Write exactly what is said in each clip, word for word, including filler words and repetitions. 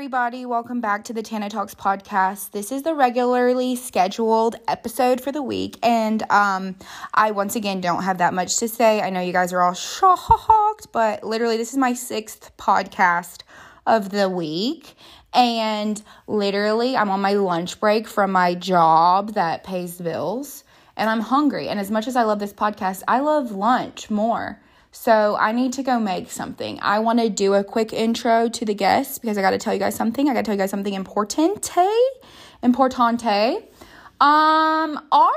Everybody, welcome back to the Tana Talks podcast. This is the regularly scheduled episode for the week, and um, I once again don't have that much to say. I know you guys are all shocked, but literally this is my sixth podcast of the week, and literally I'm on my lunch break from my job that pays bills, and I'm hungry, and as much as I love this podcast, I love lunch more. So I need to go make something. I want to do a quick intro to the guests because I got to tell you guys something. I got to tell you guys something importante, importante. Um, our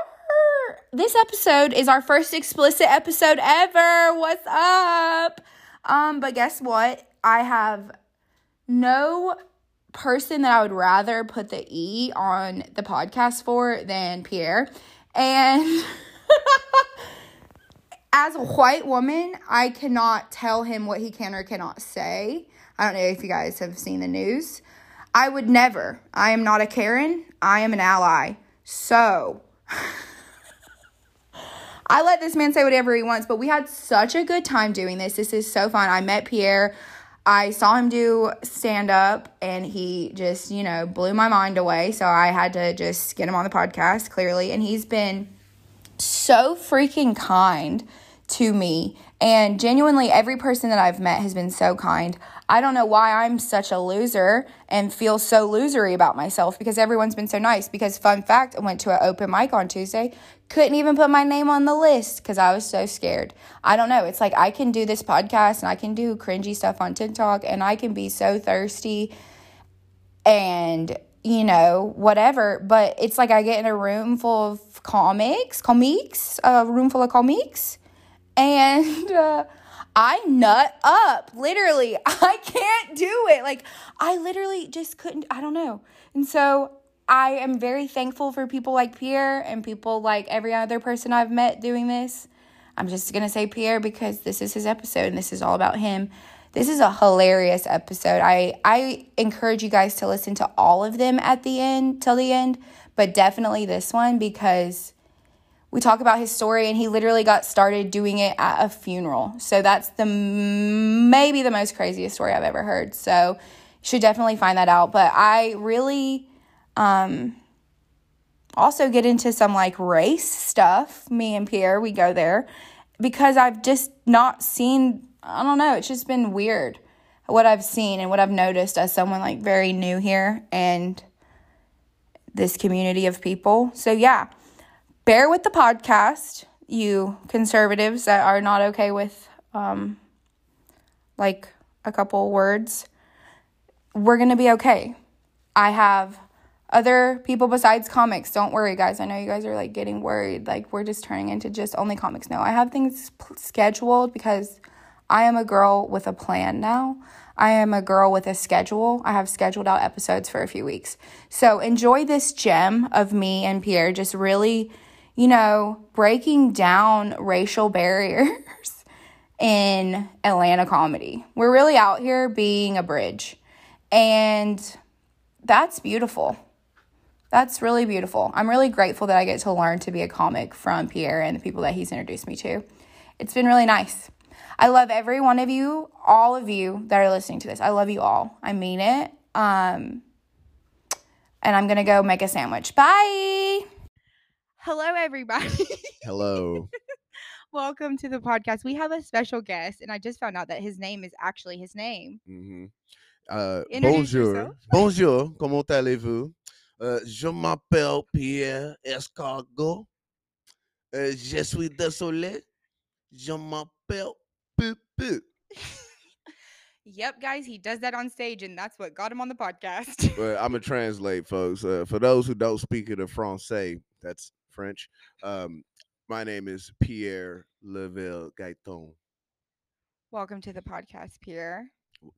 this episode is our first explicit episode ever. What's up? Um, but guess what? I have no person that I would rather put the E on the podcast for than Pierre, and. As a white woman, I cannot tell him what he can or cannot say. I don't know if you guys have seen the news. I would never. I am not a Karen. I am an ally. So, I let this man say whatever he wants, but we had such a good time doing this. This is so fun. I met Pierre. I saw him do stand-up, and he just, you know, blew my mind away. So, I had to just get him on the podcast, clearly. And he's been so freaking kind to me, and genuinely every person that I've met has been so kind. I don't know why I'm such a loser and feel so losery about myself because everyone's been so nice. Because fun fact, I went to an open mic on Tuesday, couldn't even put my name on the list because I was so scared. I don't know. It's like I can do this podcast and I can do cringy stuff on TikTok and I can be so thirsty and you know, whatever, but it's like I get in a room full of comics, comiques, a room full of comiques, and uh, I nut up, literally, I can't do it, like, I literally just couldn't, I don't know, and so I am very thankful for people like Pierre and people like every other person I've met doing this. I'm just gonna say Pierre because this is his episode and this is all about him. This is a hilarious episode. I, I encourage you guys to listen to all of them at the end, till the end, but definitely this one because we talk about his story and he literally got started doing it at a funeral. So that's the maybe the most craziest story I've ever heard. So you should definitely find that out. But I really um, also get into some like race stuff. Me and Pierre, we go there because I've just not seen... I don't know. It's just been weird what I've seen and what I've noticed as someone like very new here and this community of people. So yeah, bear with the podcast, you conservatives that are not okay with um, like a couple words. We're going to be okay. I have other people besides comics. Don't worry, guys. I know you guys are like getting worried. Like we're just turning into just only comics. No, I have things scheduled because... I am a girl with a plan now. I am a girl with a schedule. I have scheduled out episodes for a few weeks. So enjoy this gem of me and Pierre just really, you know, breaking down racial barriers in Atlanta comedy. We're really out here being a bridge. And that's beautiful. That's really beautiful. I'm really grateful that I get to learn to be a comic from Pierre and the people that he's introduced me to. It's been really nice. I love every one of you, all of you that are listening to this. I love you all. I mean it. Um, and I'm going to go make a sandwich. Bye. Hello, everybody. Hello. Welcome to the podcast. We have a special guest, and I just found out that his name is actually his name. Mm-hmm. Uh, bonjour. Bonjour. Comment allez-vous? Uh, je m'appelle Pierre Escargot. Uh, je suis désolé. Je m'appelle Boop, boop. Yep, guys, he does that on stage, and that's what got him on the podcast. Well, I'm gonna translate, folks. Uh, for those who don't speak it in Francais, that's French. Um, my name is Pierre Lavelle Guyton. Welcome to the podcast, Pierre.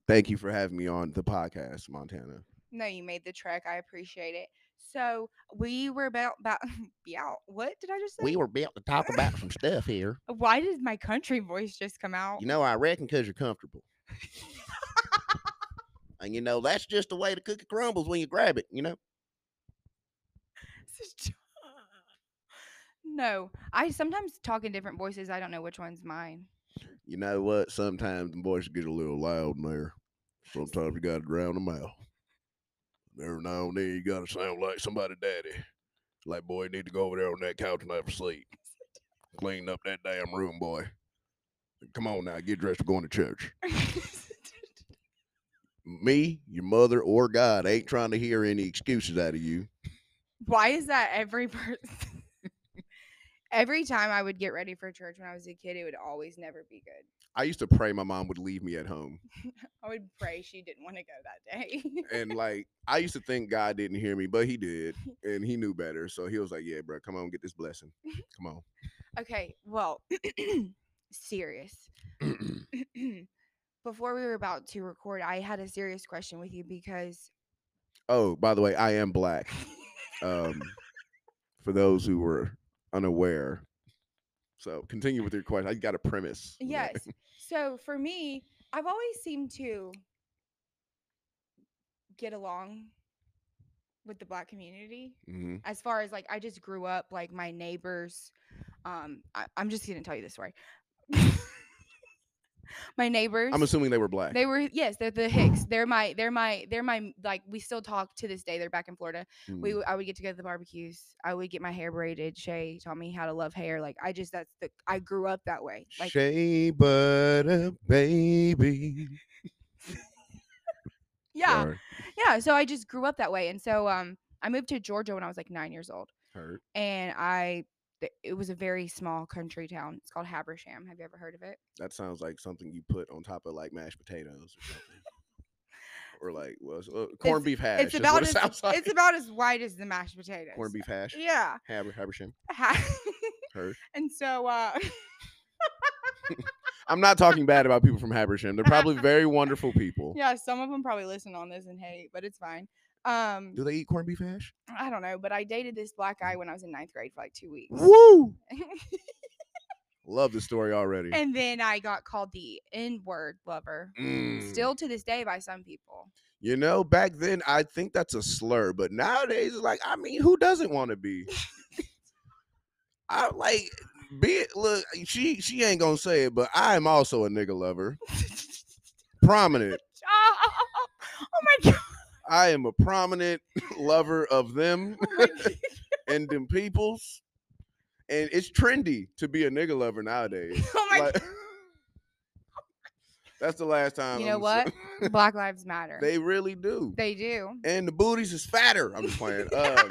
Thank you for having me on the podcast, Montana. No, you made the trek. I appreciate it. So we were about, about, yeah, what did I just say? We were about to talk about some stuff here. Why did my country voice just come out? You know, I reckon because you're comfortable. And, you know, that's just the way the cookie crumbles when you grab it, you know? No, I sometimes talk in different voices. I don't know which one's mine. You know what? Sometimes the voices get a little loud in there. Sometimes you got to drown them out. Every now and then you got to sound like somebody daddy. Like, boy, you need to go over there on that couch and have a seat. Clean up that damn room, boy. Come on now, get dressed, we're going to church. Me, your mother, or God ain't trying to hear any excuses out of you. Why is that every person? Every time I would get ready for church when I was a kid, it would always never be good. I used to pray my mom would leave me at home. I would pray she didn't want to go that day. And, like, I used to think God didn't hear me, but he did. And he knew better. So he was like, yeah, bro, come on, get this blessing. Come on. Okay, well, serious. Before we were about to record, I had a serious question with you because. Oh, by the way, I am black. um, for those who were unaware. So continue with your question. I got a premise. Yes. So for me, I've always seemed to get along with the black community. Mm-hmm. As far as like, I just grew up like my neighbors. Um, I, I'm just going to tell you this story. My neighbors. I'm assuming they were black. They were, yes, they're the Hicks. They're my, they're my, they're my, like, we still talk to this day. They're back in Florida. Mm. We, I would get to go to the barbecues. I would get my hair braided. Shay taught me how to love hair. Like, I just, that's the, I grew up that way. Like, Shea butter, baby. Yeah. Sorry. Yeah. So I just grew up that way. And so, um, I moved to Georgia when I was like nine years old. Hurt. And I, it was a very small country town. It's called Habersham. Have you ever heard of it? That sounds like something you put on top of like mashed potatoes or something. Or like, well, uh, corned it's, beef hash. It's about as, it like. It's about as wide as the mashed potatoes. Corned beef hash. Yeah. Haber, Habersham. Ha- Heard. And so, uh, I'm not talking bad about people from Habersham. They're probably very wonderful people. Yeah, some of them probably listen on this and hate, but it's fine. Um, do they eat corned beef hash? I don't know, but I dated this black guy when I was in ninth grade for like two weeks. Woo! Love the story already. And then I got called the N-word lover, mm. still to this day by some people. You know, back then I think that's a slur, but nowadays it's like, I mean, who doesn't want to be? I like be it. Look, she she ain't gonna say it, but I am also a nigga lover. Prominent. Oh, oh, oh, oh my god. I am a prominent lover of them and them peoples. And it's trendy to be a nigga lover nowadays. Oh my like, God. That's the last time. You know I'm what? So, Black Lives Matter. They really do. They do. And the booties is fatter. I'm just playing. Um,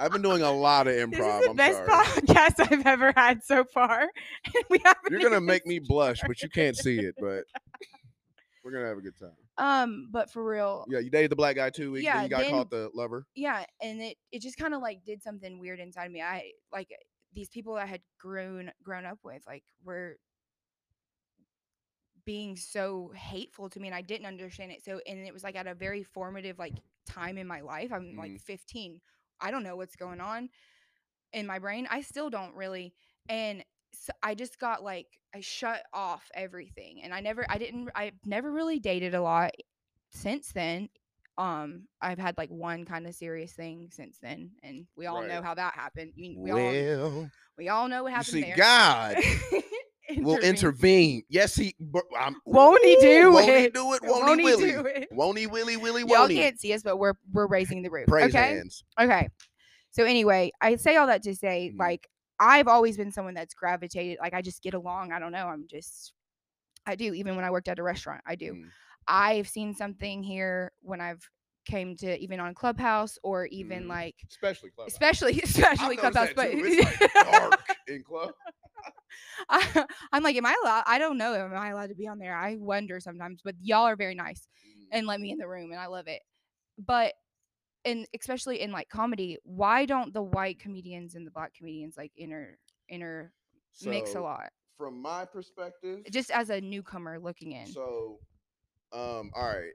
I've been doing a lot of improv. This is the I'm best sorry. podcast I've ever had so far. We You're going to make me blush, but you can't see it. But we're going to have a good time. Um, but for real. Yeah, you dated the black guy two weeks, yeah, then you got then, caught the lover. Yeah, and it, it just kind of like did something weird inside me. I like these people I had grown grown up with, like were being so hateful to me, and I didn't understand it. So, and it was like at a very formative like time in my life. I'm mm-hmm. like fifteen. I don't know what's going on in my brain. I still don't really, and so I just got like. I shut off everything, and I never, I didn't, I never really dated a lot since then. Um, I've had like one kind of serious thing since then, and we all right. know how that happened. We, we well, all, we all know what happened. You see, there. God will intervene. Yes, he I'm, won't he do won't it? He do it? Won't, won't he, he do it? Won't he? Willy Willy? Y'all can't see us, but we're we're raising the roof. Praise okay? hands. Okay. So anyway, I say all that to say, mm. like. I've always been someone that's gravitated. Like, I just get along. I don't know. I'm just, I do. Even when I worked at a restaurant, I do. Mm. I've seen something here when I've came to even on Clubhouse or even mm. like. Especially Clubhouse. Especially, especially Clubhouse. But it's like dark in Club. I, I'm like, am I allowed? I don't know. Am I allowed to be on there? I wonder sometimes, but y'all are very nice mm. and let me in the room and I love it. But. And especially in like comedy, why don't the white comedians and the black comedians like inter inter so, mix a lot? From my perspective, just as a newcomer looking in. So, um, all right,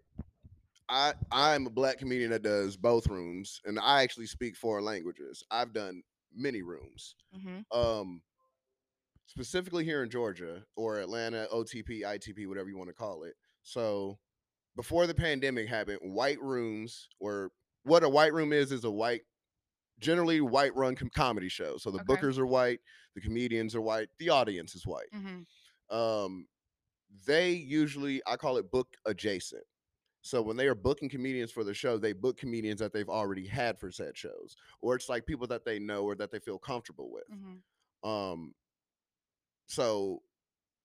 I, I'm a black comedian that does both rooms, and I actually speak foreign languages. I've done many rooms. Mm-hmm. Um, specifically here in Georgia or Atlanta, O T P, I T P, whatever you want to call it. So before the pandemic happened, white rooms, or what a white room is, is a white, generally white run com comedy show. So the okay. bookers are white, the comedians are white, the audience is white. Mm-hmm. Um, they usually, I call it book adjacent. So when they are booking comedians for the show, they book comedians that they've already had for set shows, or it's like people that they know or that they feel comfortable with. Mm-hmm. Um, so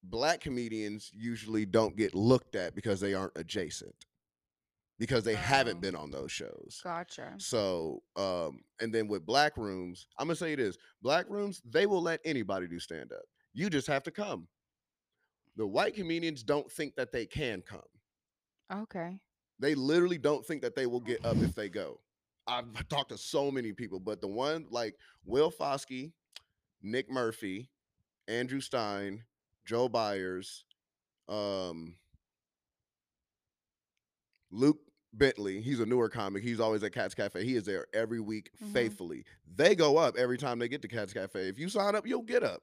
black comedians usually don't get looked at because they aren't adjacent, because they oh. haven't been on those shows. Gotcha. So, um, and then with black rooms, I'm gonna say this: black rooms, they will let anybody do stand up. You just have to come. The white comedians don't think that they can come. Okay. They literally don't think that they will get up if they go. I've talked to so many people, but the one like Will Foskey, Nick Murphy, Andrew Stein, Joe Byers, um, Luke Bentley. He's a newer comic. He's always at Cats Cafe. He is there every week mm-hmm. faithfully. They go up every time they get to Cats Cafe. If you sign up, you'll get up.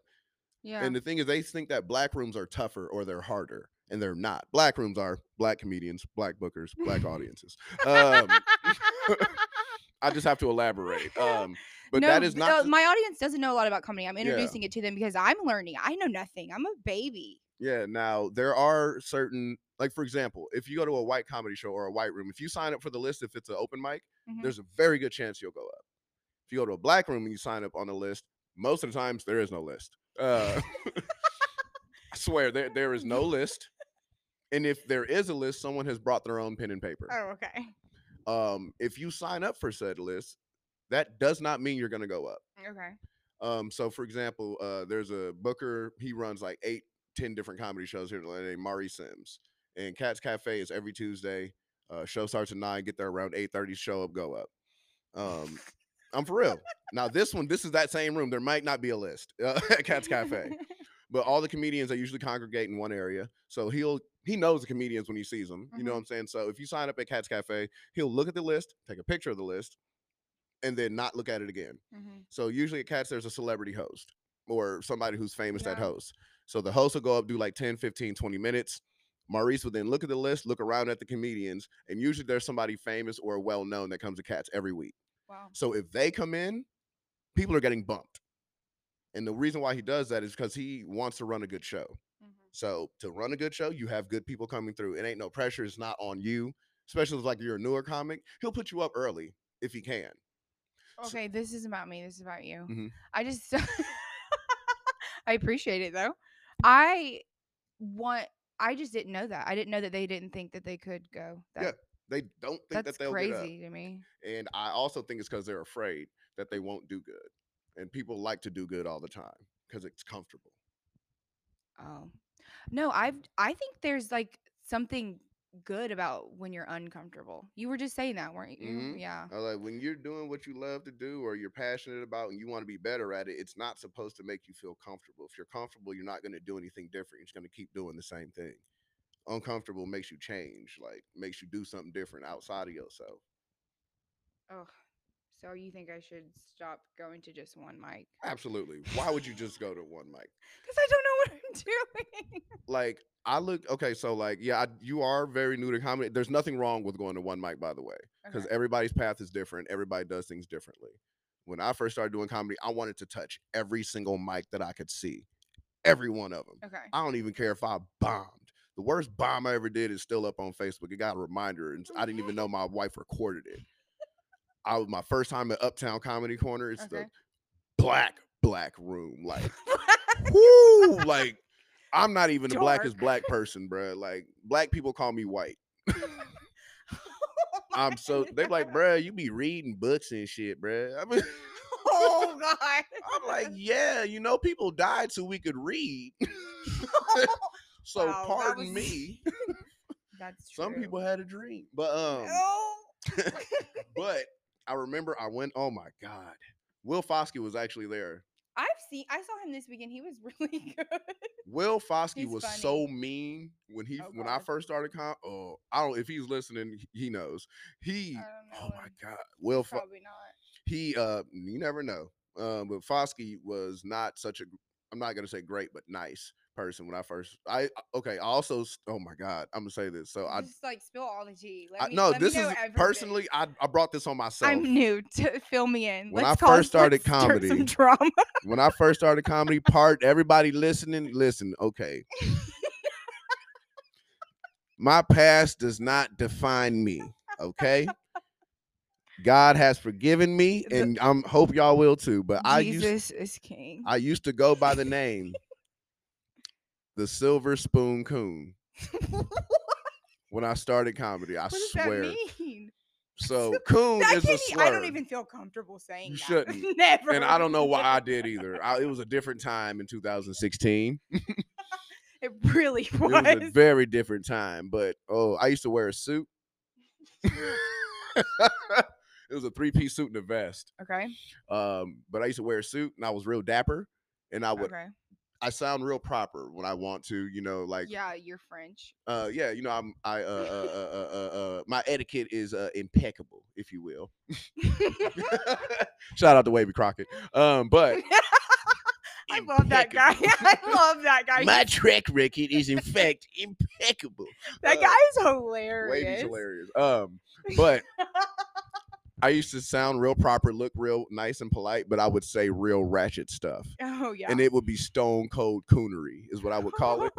Yeah. And the thing is, they think that black rooms are tougher or they're harder. And they're not. Black rooms are black comedians, black bookers, black audiences. Um, I just have to elaborate. Um, but no, that is not. Uh, my audience doesn't know a lot about comedy. I'm introducing yeah. it to them because I'm learning. I know nothing. I'm a baby. Yeah. Now, there are certain, like, for example, if you go to a white comedy show or a white room, if you sign up for the list, if it's an open mic, mm-hmm. there's a very good chance you'll go up. If you go to a black room and you sign up on the list, most of the times there is no list. Uh, I swear, there, there is no list. And if there is a list, someone has brought their own pen and paper. Oh, okay. Um, if you sign up for said list, that does not mean you're going to go up. Okay. Um, so, for example, uh, there's a booker. He runs like eight, ten different comedy shows here in Atlanta, Mari Sims. And Cats Cafe is every Tuesday. Uh, show starts at nine. Get there around eight thirty. Show up, go up. Um, I'm for real. Now, this one, this is that same room. There might not be a list uh, at Cats Cafe. But all the comedians, they usually congregate in one area. So he'll he knows the comedians when he sees them. Mm-hmm. You know what I'm saying? So if you sign up at Cats Cafe, he'll look at the list, take a picture of the list, and then not look at it again. Mm-hmm. So usually at Cats, there's a celebrity host or somebody who's famous yeah. that hosts. So the host will go up, do like ten, fifteen, twenty minutes. Maurice will then look at the list, look around at the comedians, and usually there's somebody famous or well-known that comes to Cats every week. Wow. So if they come in, people are getting bumped. And the reason why he does that is because he wants to run a good show. Mm-hmm. So to run a good show, you have good people coming through. It ain't no pressure. It's not on you, especially if, like, you're a newer comic. He'll put you up early if he can. Okay, so this is about me. This is about you. Mm-hmm. I just – I appreciate it, though. I want – I just didn't know that. I didn't know that they didn't think that they could go. That, yeah, they don't think that's that they'll get up. That's crazy to me. And I also think it's because they're afraid that they won't do good. And people like to do good all the time because it's comfortable. Oh, no, I've, I think there's like something good about when you're uncomfortable. You were just saying that, weren't you? Mm-hmm. Yeah. I like when you're doing what you love to do or you're passionate about and you want to be better at it, it's not supposed to make you feel comfortable. If you're comfortable, you're not going to do anything different. You're just going to keep doing the same thing. Uncomfortable makes you change, like makes you do something different outside of yourself. Oh. So you think I should stop going to just one mic? Absolutely. Why would you just go to one mic? Because I don't know what I'm doing. Like, I look, okay, so like, yeah, I, you are very new to comedy. There's nothing wrong with going to one mic, by the way, because okay. everybody's path is different. Everybody does things differently. When I first started doing comedy, I wanted to touch every single mic that I could see, every one of them. Okay. I don't even care if I bombed. The worst bomb I ever did is still up on Facebook. It got a reminder, and I didn't even know my wife recorded it. I was my first time at Uptown Comedy Corner. It's okay. the black, black room. Like, whoo, like, I'm not even Dork. the blackest black person, bro. Like, black people call me white. oh I'm so, God. They like, bro, you be reading books and shit, bro. I mean, oh, God. I'm like, yeah, you know, people died so we could read. so wow, pardon that was... me. That's true. Some people had a dream. But, um, oh. but, I remember I went, oh my God. Will Foskey was actually there. I've see. I saw him this weekend. He was really good. Will Foskey was funny. So mean when he oh, when God. I first started. Com oh, I don't. If he's listening, he knows. He. Oh my God. Will probably F not. He. Uh, you never know. Um, but Foskey was not such a. I'm not gonna say great, but nice person when I first. I okay. I also. Oh my God. I'm gonna say this. So you I just like spill all the tea. Let I, me, no, let this me know is everything. Personally. I I brought this on myself. I'm new to fill me in. When let's I call, first started let's comedy, start some drama. When I first started comedy, part everybody listening, listen. Okay. My past does not define me. Okay. God has forgiven me, and I hope y'all will too. But I Jesus used, is king. I used to go by the name the Silver Spoon Coon when I started comedy. I what does swear. That mean? So coon that is a slur. I don't even feel comfortable saying you that. Shouldn't. Never. And I don't know why I did either. I, it was a different time in two thousand sixteen. It really was. It was a very different time. But oh, I used to wear a suit. It was a three-piece suit and a vest. Okay. Um, but I used to wear a suit, and I was real dapper, and I would. Okay. I sound real proper when I want to, you know, like. Yeah, you're French. Uh, yeah, you know, I'm. I uh, uh, uh, uh, uh, my etiquette is uh, impeccable, if you will. Shout out to Wavy Crockett. Um, but. I love that guy. I love that guy. My track record is, in fact, impeccable. That uh, guy is hilarious. Wavy's hilarious. Um, but. I used to sound real proper, look real nice and polite, but I would say real ratchet stuff. Oh, yeah. And it would be stone cold coonery is what I would call it.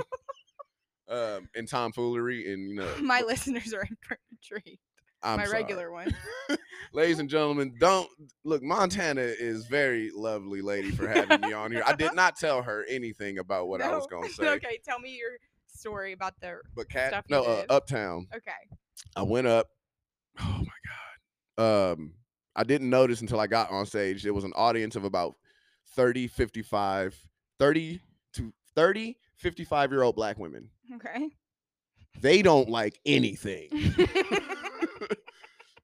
um, and tomfoolery. And, you know. My but, listeners are in for a treat. I'm My sorry. regular one. Ladies and gentlemen, don't. Look, Montana is very lovely lady for having me on here. I did not tell her anything about what no. I was going to say. Okay, tell me your story about the but cat, stuff you No, uh, Uptown. Okay. I went up. Oh, my God. Um, I didn't notice until I got on stage. There was an audience of about thirty, fifty-five, thirty to thirty, fifty-five year old black women. Okay. They don't like anything.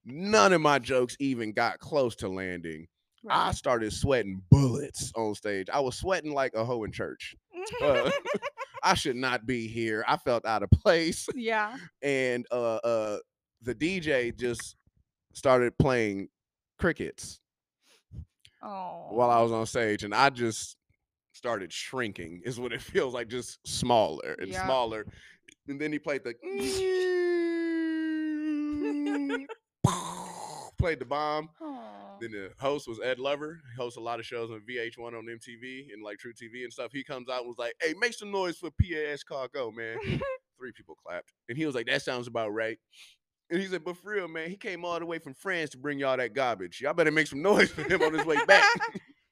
None of my jokes even got close to landing. Right. I started sweating bullets on stage. I was sweating like a hoe in church. Uh, I should not be here. I felt out of place. Yeah. And, uh, uh, the D J just started playing crickets oh. while I was on stage, and I just started shrinking is what it feels like, just smaller and yeah. smaller. And then he played the played the bomb. Aww. Then the host was Ed Lover. He hosts a lot of shows on V H one on M T V and like True T V and stuff. He comes out and was like, hey, make some noise for P A S Cargo, man. Three people clapped, and he was like, that sounds about right. And he said, but for real, man, he came all the way from France to bring y'all that garbage. Y'all better make some noise for him on his way back.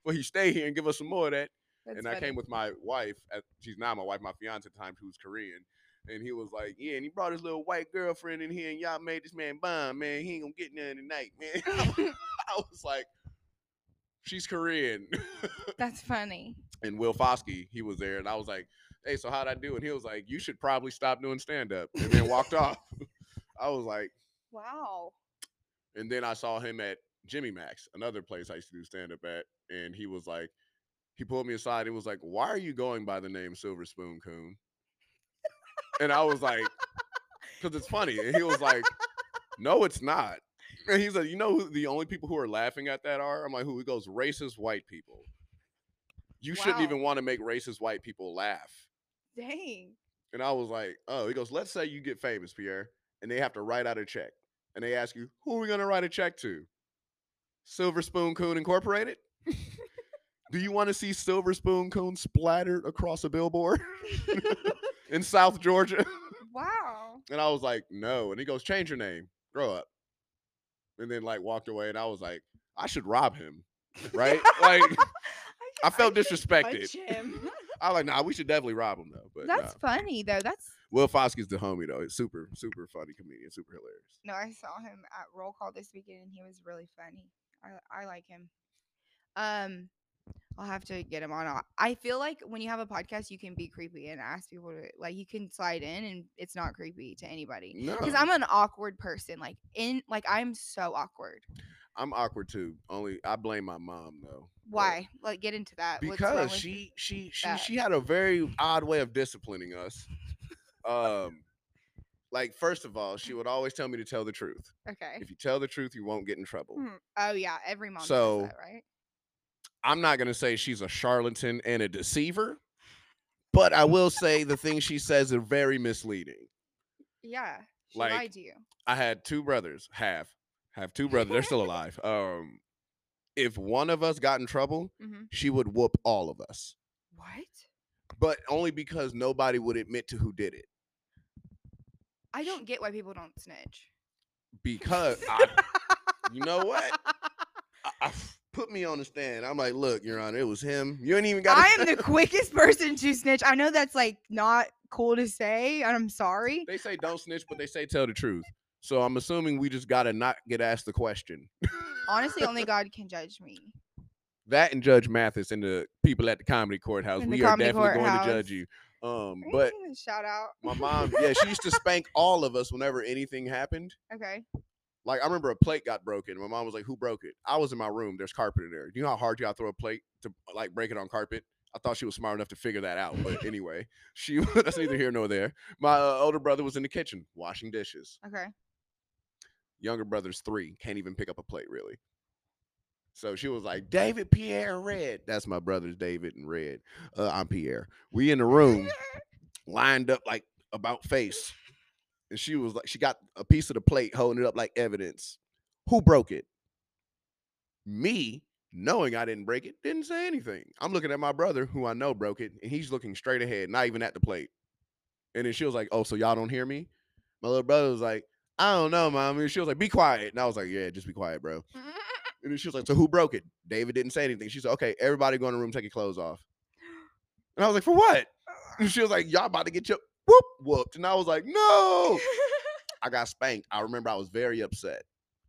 Well, he stay here and give us some more of that. That's and funny. I came with my wife. At, she's not my wife, my fiance at the time, who's Korean. And he was like, yeah, and he brought his little white girlfriend in here, and y'all made this man bomb, man. He ain't going to get none tonight, man. I was like, she's Korean. That's funny. And Will Foskey, he was there. And I was like, hey, so how'd I do? And he was like, you should probably stop doing stand-up. And then walked off. I was like, wow. And then I saw him at Jimmy Max, another place I used to do stand-up at. And he was like, he pulled me aside. He was like, why are you going by the name Silver Spoon Coon? And I was like, because it's funny. And he was like, no, it's not. And he's like, you know who the only people who are laughing at that are? I'm like, who? He goes, racist white people. You wow. shouldn't even want to make racist white people laugh. Dang. And I was like, oh. He goes, let's say you get famous, Pierre. And they have to write out a check. And they ask you, who are we going to write a check to? Silver Spoon Coon Incorporated? Do you want to see Silver Spoon Coon splattered across a billboard in South Georgia? Wow. And I was like, no. And he goes, change your name. Grow up. And then, like, walked away. And I was like, I should rob him. Right? Like, I, I felt I disrespected. I like, nah, we should definitely rob him, though. But That's nah. funny, though. That's. Will Foskey's the homie, though. He's super, super funny comedian, super hilarious. No, I saw him at Roll Call this weekend, and he was really funny. I, I like him. Um, I'll have to get him on. I feel like when you have a podcast, you can be creepy and ask people to, like, you can slide in, and it's not creepy to anybody. No. Because I'm an awkward person. Like, in, like, I'm so awkward. I'm awkward too. Only I blame my mom though. Why? But, like, get into that. Because she she she that? she had a very odd way of disciplining us. um, like first of all, she would always tell me to tell the truth. Okay. If you tell the truth, you won't get in trouble. Mm-hmm. Oh yeah, every mom so, does that, right? I'm not gonna say she's a charlatan and a deceiver, but I will say the things she says are very misleading. Yeah. She like, lied to you. I had two brothers. Half. Have two brothers. They're still alive. Um, if one of us got in trouble, mm-hmm. she would whoop all of us. What? But only because nobody would admit to who did it. I don't get why people don't snitch. Because, I, you know what? I, I put me on the stand. I'm like, look, Your Honor, it was him. You ain't even got to. I am the quickest person to snitch. I know that's like not cool to say, and I'm sorry. They say don't snitch, but they say tell the truth. So I'm assuming we just got to not get asked the question. Honestly, only God can judge me. That and Judge Mathis and the people at the Comedy Courthouse. We are definitely going to judge you. Um, but shout out. My mom, yeah, she used to spank all of us whenever anything happened. Okay. Like, I remember a plate got broken. My mom was like, who broke it? I was in my room. There's carpet in there. Do you know how hard you got to throw a plate to, like, break it on carpet? I thought she was smart enough to figure that out. But anyway, she that's neither here nor there. My uh, older brother was in the kitchen washing dishes. Okay. Younger brother's three, can't even pick up a plate really. So she was like, David, Pierre, Red. That's my brothers, David and Red. Uh, I'm Pierre. We in the room, lined up like about face. And she was like, she got a piece of the plate, holding it up like evidence. Who broke it? Me, knowing I didn't break it, didn't say anything. I'm looking at my brother, who I know broke it, and he's looking straight ahead, not even at the plate. And then she was like, oh, so y'all don't hear me? My little brother was like, I don't know, Mom. And she was like, be quiet. And I was like, yeah, just be quiet, bro. And then she was like, so who broke it? David didn't say anything. She said, okay, everybody go in the room, take your clothes off. And I was like, for what? And she was like, y'all about to get your whoop whooped. And I was like, no. I got spanked. I remember I was very upset.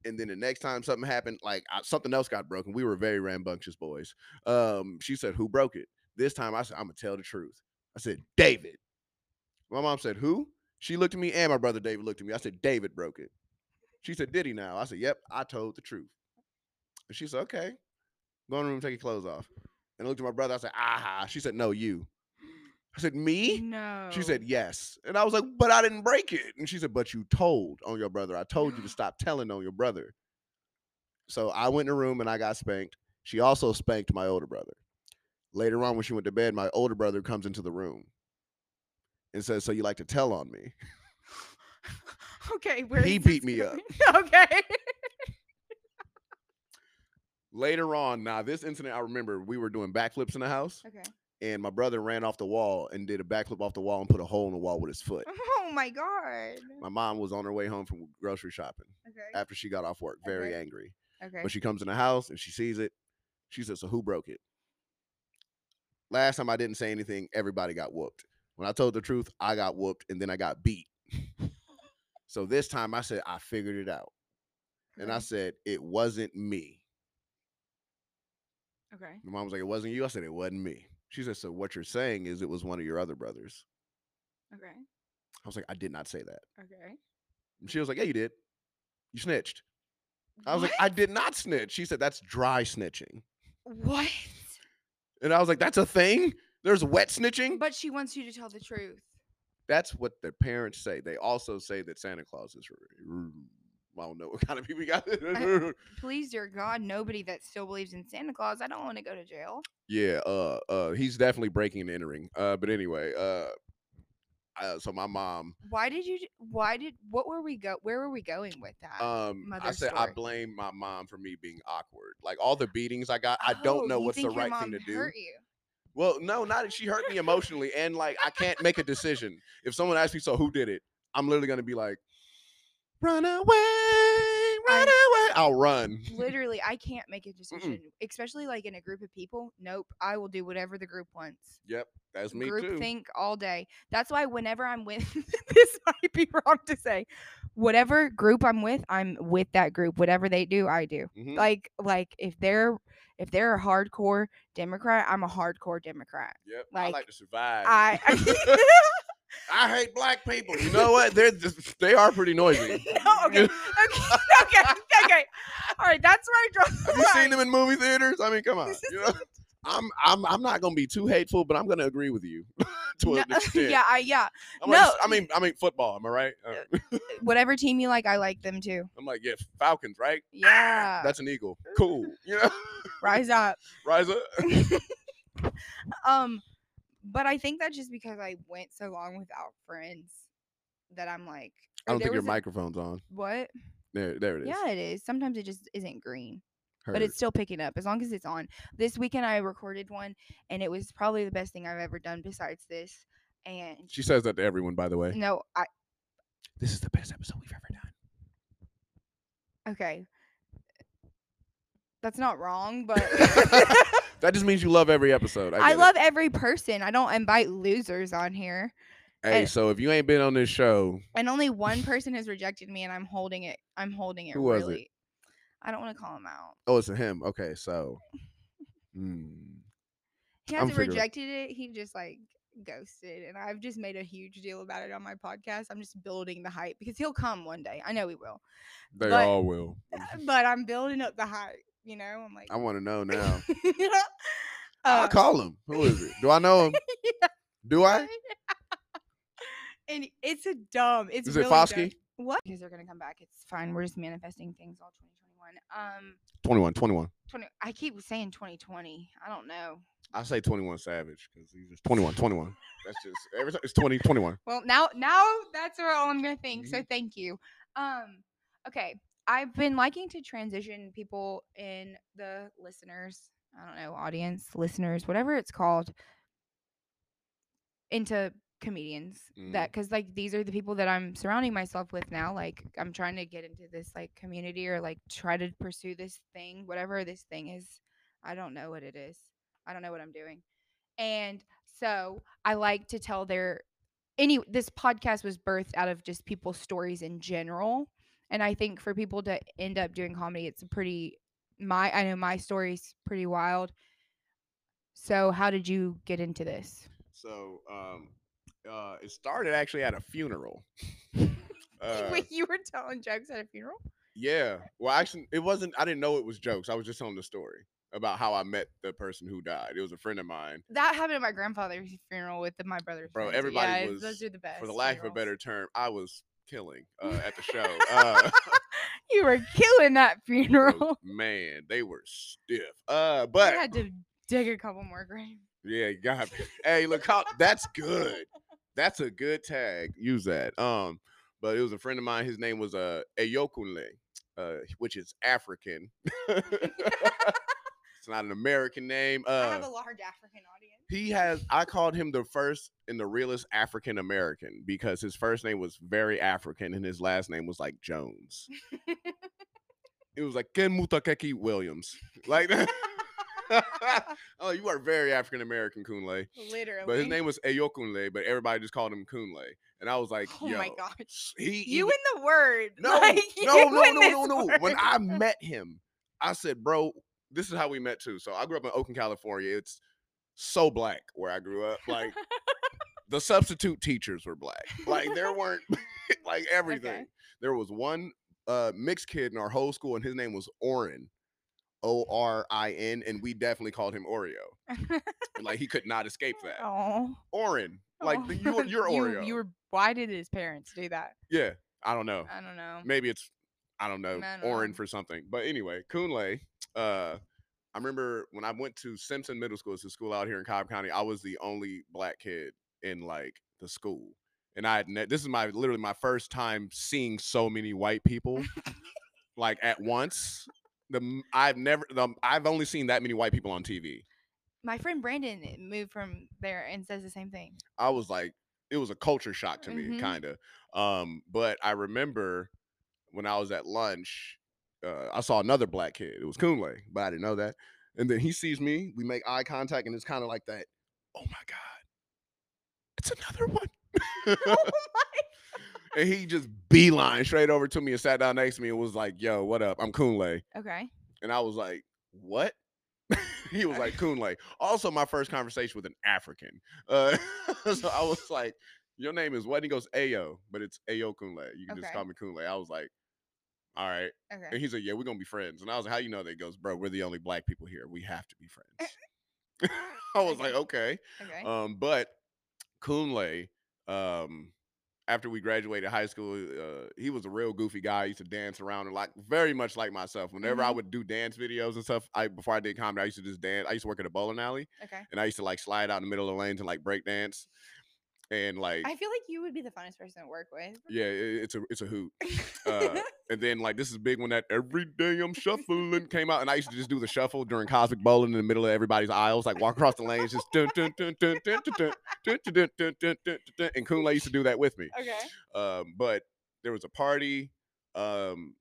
And then the next time something happened, like I, something else got broken. We were very rambunctious boys. Um, she said, who broke it? This time I said, I'm going to tell the truth. I said, David. My mom said, who? She looked at me and my brother David looked at me. I said, David broke it. She said, did he now? I said, yep, I told the truth. And she said, okay. Go in the room, take your clothes off. And I looked at my brother. I said, aha. She said, no, you. I said, me? No. She said, yes. And I was like, but I didn't break it. And she said, but you told on your brother. I told you to stop telling on your brother. So I went in the room and I got spanked. She also spanked my older brother. Later on when she went to bed, my older brother comes into the room. And says, so you like to tell on me? Okay, where he beat me going? Up. Okay. Later on, now this incident I remember, we were doing backflips in the house. Okay. And my brother ran off the wall and did a backflip off the wall and put a hole in the wall with his foot. Oh my God! My mom was on her way home from grocery shopping. Okay. After she got off work, very okay. angry. Okay. But she comes in the house and she sees it. She says, "So who broke it?" Last time I didn't say anything. Everybody got whooped. When I told the truth, I got whooped, and then I got beat. So this time I said, I figured it out. Okay. And I said, it wasn't me. Okay. My mom was like, it wasn't you? I said, it wasn't me. She said, so what you're saying is it was one of your other brothers. Okay. I was like, I did not say that. Okay. And she was like, yeah, you did. You snitched. I was what? Like, I did not snitch. She said, that's dry snitching. What? And I was like, that's a thing? There's wet snitching. But she wants you to tell the truth. That's what the parents say. They also say that Santa Claus is... I don't know what kind of people you got. I, please, dear God, nobody that still believes in Santa Claus. I don't want to go to jail. Yeah, uh, uh, he's definitely breaking and entering. Uh, but anyway, uh, uh, so my mom... Why did you... Why did... What were we go... Where were we going with that? Um, I said story? I blame my mom for me being awkward. Like, all the beatings I got, I oh, don't know what's the right thing to do. Hurt you? Well, no, not that she hurt me emotionally, and like I can't make a decision. If someone asks me, so who did it? I'm literally gonna be like, run away, run I, away. I'll run. Literally, I can't make a decision, Mm-mm. especially like in a group of people. Nope, I will do whatever the group wants. Yep, that's me group too. Group think all day. That's why whenever I'm with, this might be wrong to say, whatever group I'm with, I'm with that group. Whatever they do, I do. Mm-hmm. Like, like if they're. If they're a hardcore Democrat, I'm a hardcore Democrat. Yep, like, I like to survive. I I, I hate black people. You know what? They're just, they are pretty noisy. No, okay, okay, okay. okay. All right, that's where I draw the line. Have you seen him in movie theaters? I mean, come on. You know? I'm I'm I'm not gonna be too hateful, but I'm gonna agree with you to no, an extent. Yeah, I yeah. I'm no, like, I mean I mean football. Am I right? Uh, whatever team you like, I like them too. I'm like, yeah, Falcons, right? Yeah, that's an eagle. Cool, you know. Rise up, rise up. um, but I think that's just because I went so long without friends that I'm like. I don't think your a, microphone's on. What? There, there it is. Yeah, it is. Sometimes it just isn't green. Heard. But it's still picking up as long as it's on. This weekend I recorded one, and it was probably the best thing I've ever done besides this. And she says that to everyone, by the way. No, I. This is the best episode we've ever done. Okay, that's not wrong, but that just means you love every episode. I, I love it. Every person. I don't invite losers on here. Hey, and, so if you ain't been on this show, and only one person has rejected me, and I'm holding it. I'm holding it. Who was really. it? I don't want to call him out. Oh, it's a him. Okay, so. Mm. He hasn't rejected it. He just, like, ghosted. And I've just made a huge deal about it on my podcast. I'm just building the hype. Because he'll come one day. I know he will. They but, all will. But I'm building up the hype, you know? I'm like. I want to know now. You know? I'll uh, call him. Who is it? Do I know him? Yeah. Do I? And it's a dumb. It's is really it Foskey? What? Because they're going to come back. It's fine. We're just manifesting things all twenty twenty. Um, twenty-one, twenty-one. twenty, I keep saying twenty twenty. I don't know. I say twenty-one Savage because he's just twenty-one, twenty-one. That's just every time it's twenty, twenty-one. Well, now, now that's all I'm gonna think. Mm-hmm. So thank you. Um, okay, I've been liking to transition people in the listeners. I don't know, audience, listeners, whatever it's called, into comedians. Mm-hmm. That because like these are the people that I'm surrounding myself with now. Like I'm trying to get into this like community or like try to pursue this thing, whatever this thing is. I don't know what it is. I don't know what I'm doing. And so I like to tell their any this podcast was birthed out of just people's stories in general. And I think for people to end up doing comedy, it's a pretty my I know my story's pretty wild. So how did you get into this? So um Uh, it started actually at a funeral. Uh, Wait, you were telling jokes at a funeral? Yeah. Well, actually, it wasn't. I didn't know it was jokes. I was just telling the story about how I met the person who died. It was a friend of mine. That happened at my grandfather's funeral with the, my brother's. Bro, friends. everybody yeah, was. Those are the best. For the lack funerals. of a better term, I was killing uh, at the show. Uh, you were killing that funeral. Man, they were stiff. Uh, but I had to dig a couple more graves. Yeah, you got. Hey, look how that's good. That's a good tag. Use that. Um, but it was a friend of mine. His name was uh Ayokunle, uh, which is African. It's not an American name. Uh, I have a large African audience. He has. I called him the first and the realest African American because his first name was very African and his last name was like Jones. It was like Ken Mutakeki Williams, like that. Oh, you are very African American, Kunle. Literally. But his name was Ayokunle, but everybody just called him Kunle. And I was like, oh Yo, my gosh. He, he, you in the word. No, like, no, no, no, no, no. Word. When I met him, I said, bro, this is how we met too. So I grew up in Oakland, California. It's so black where I grew up. Like the substitute teachers were black. Like there weren't like everything. Okay. There was one uh mixed kid in our whole school, and his name was Orin. O R I N, and we definitely called him Oreo. Like he could not escape that. Oh, Orin, like the, you're, you're Oreo. You, you were. Why did his parents do that? Yeah, I don't know. I don't know. Maybe it's I don't know I don't Orin know. for something. But anyway, Kunle. Uh, I remember when I went to Simpson Middle School, it's a school out here in Cobb County. I was the only black kid in like the school, and I had ne- this is my literally my first time seeing so many white people, like at once. The I've never the, I've only seen that many white people on T V. My friend Brandon moved from there and says the same thing. I was like, it was a culture shock to me, mm-hmm. kind of. Um, but I remember when I was at lunch, uh, I saw another black kid. It was Kunle, but I didn't know that. And then he sees me. We make eye contact, and it's kind of like that. Oh my God, it's another one. Oh my God. And he just beeline straight over to me and sat down next to me and was like, yo, what up? I'm Kunle. Okay. And I was like, what? He was like, Kunle. Also, my first conversation with an African. Uh, so I was like, your name is what? And he goes, Ayo, but it's Ayo Kunle. You can okay. just call me Kunle. I was like, all right. Okay. And he's like, yeah, we're gonna be friends. And I was like, how you know that? He goes, bro, we're the only black people here. We have to be friends. I was okay. like, okay. okay. Um, but Kunle, um, after we graduated high school, uh, he was a real goofy guy. He used to dance around and like very much like myself. Whenever mm-hmm. I would do dance videos and stuff, I before I did comedy, I used to just dance. I used to work at a bowling alley. Okay. And I used to like slide out in the middle of the lanes and like break dance. And like I feel like you would be the funnest person to work with. Yeah, it, it's a it's a hoot. Uh, and then like this is big when that every day I'm shuffling came out, and I used to just do the shuffle during cosmic bowling in the middle of everybody's aisles, like walk across the lanes, just dun dun dun dun dun dun dun dun dun dun dun dun. And Kunle used to do that with me. Okay. Um, but there was a party. Um,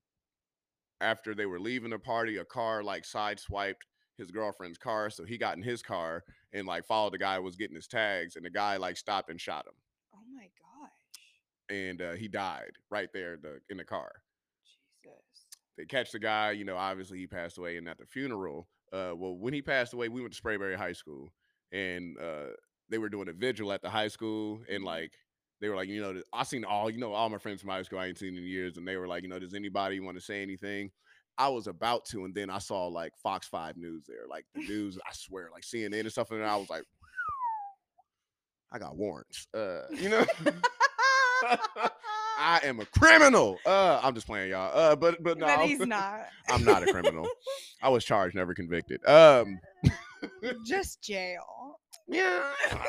after they were leaving the party, a car like sideswiped his girlfriend's car, so he got in his car and like followed the guy who was getting his tags, and the guy like stopped and shot him. Oh my gosh. And uh, he died right there the, in the car. Jesus. They catch the guy, you know, obviously he passed away, and at the funeral, uh, well, when he passed away, we went to Sprayberry High School, and uh, they were doing a vigil at the high school, and like they were like, you know, I seen all, you know, all my friends from high school I ain't seen in years, and they were like, you know, does anybody want to say anything? I was about to, and then I saw like Fox five News there, like the news, I swear, like C N N and stuff, and I was like, I got warrants, uh, you know? I am a criminal. Uh, I'm just playing, y'all. Uh, but but no, but he's not. I'm not a criminal. I was charged, never convicted. Um, just jail. Yeah,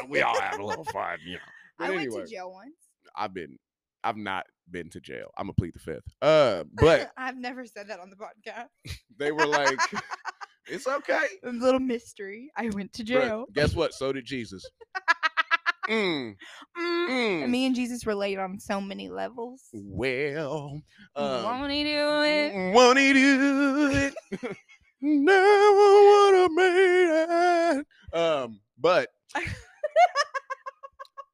we all have a little fun, you know. But I anyway, went to jail once. I've been. I've not been to jail. I'm gonna plead the fifth. Uh, but I've never said that on the podcast. They were like, "It's okay." A little mystery. I went to jail. Bruh, guess what? So did Jesus. mm. Mm. Mm. And me and Jesus relate on so many levels. Well, um, won't he do it? Won't he do it? Never would have made it. Um, but.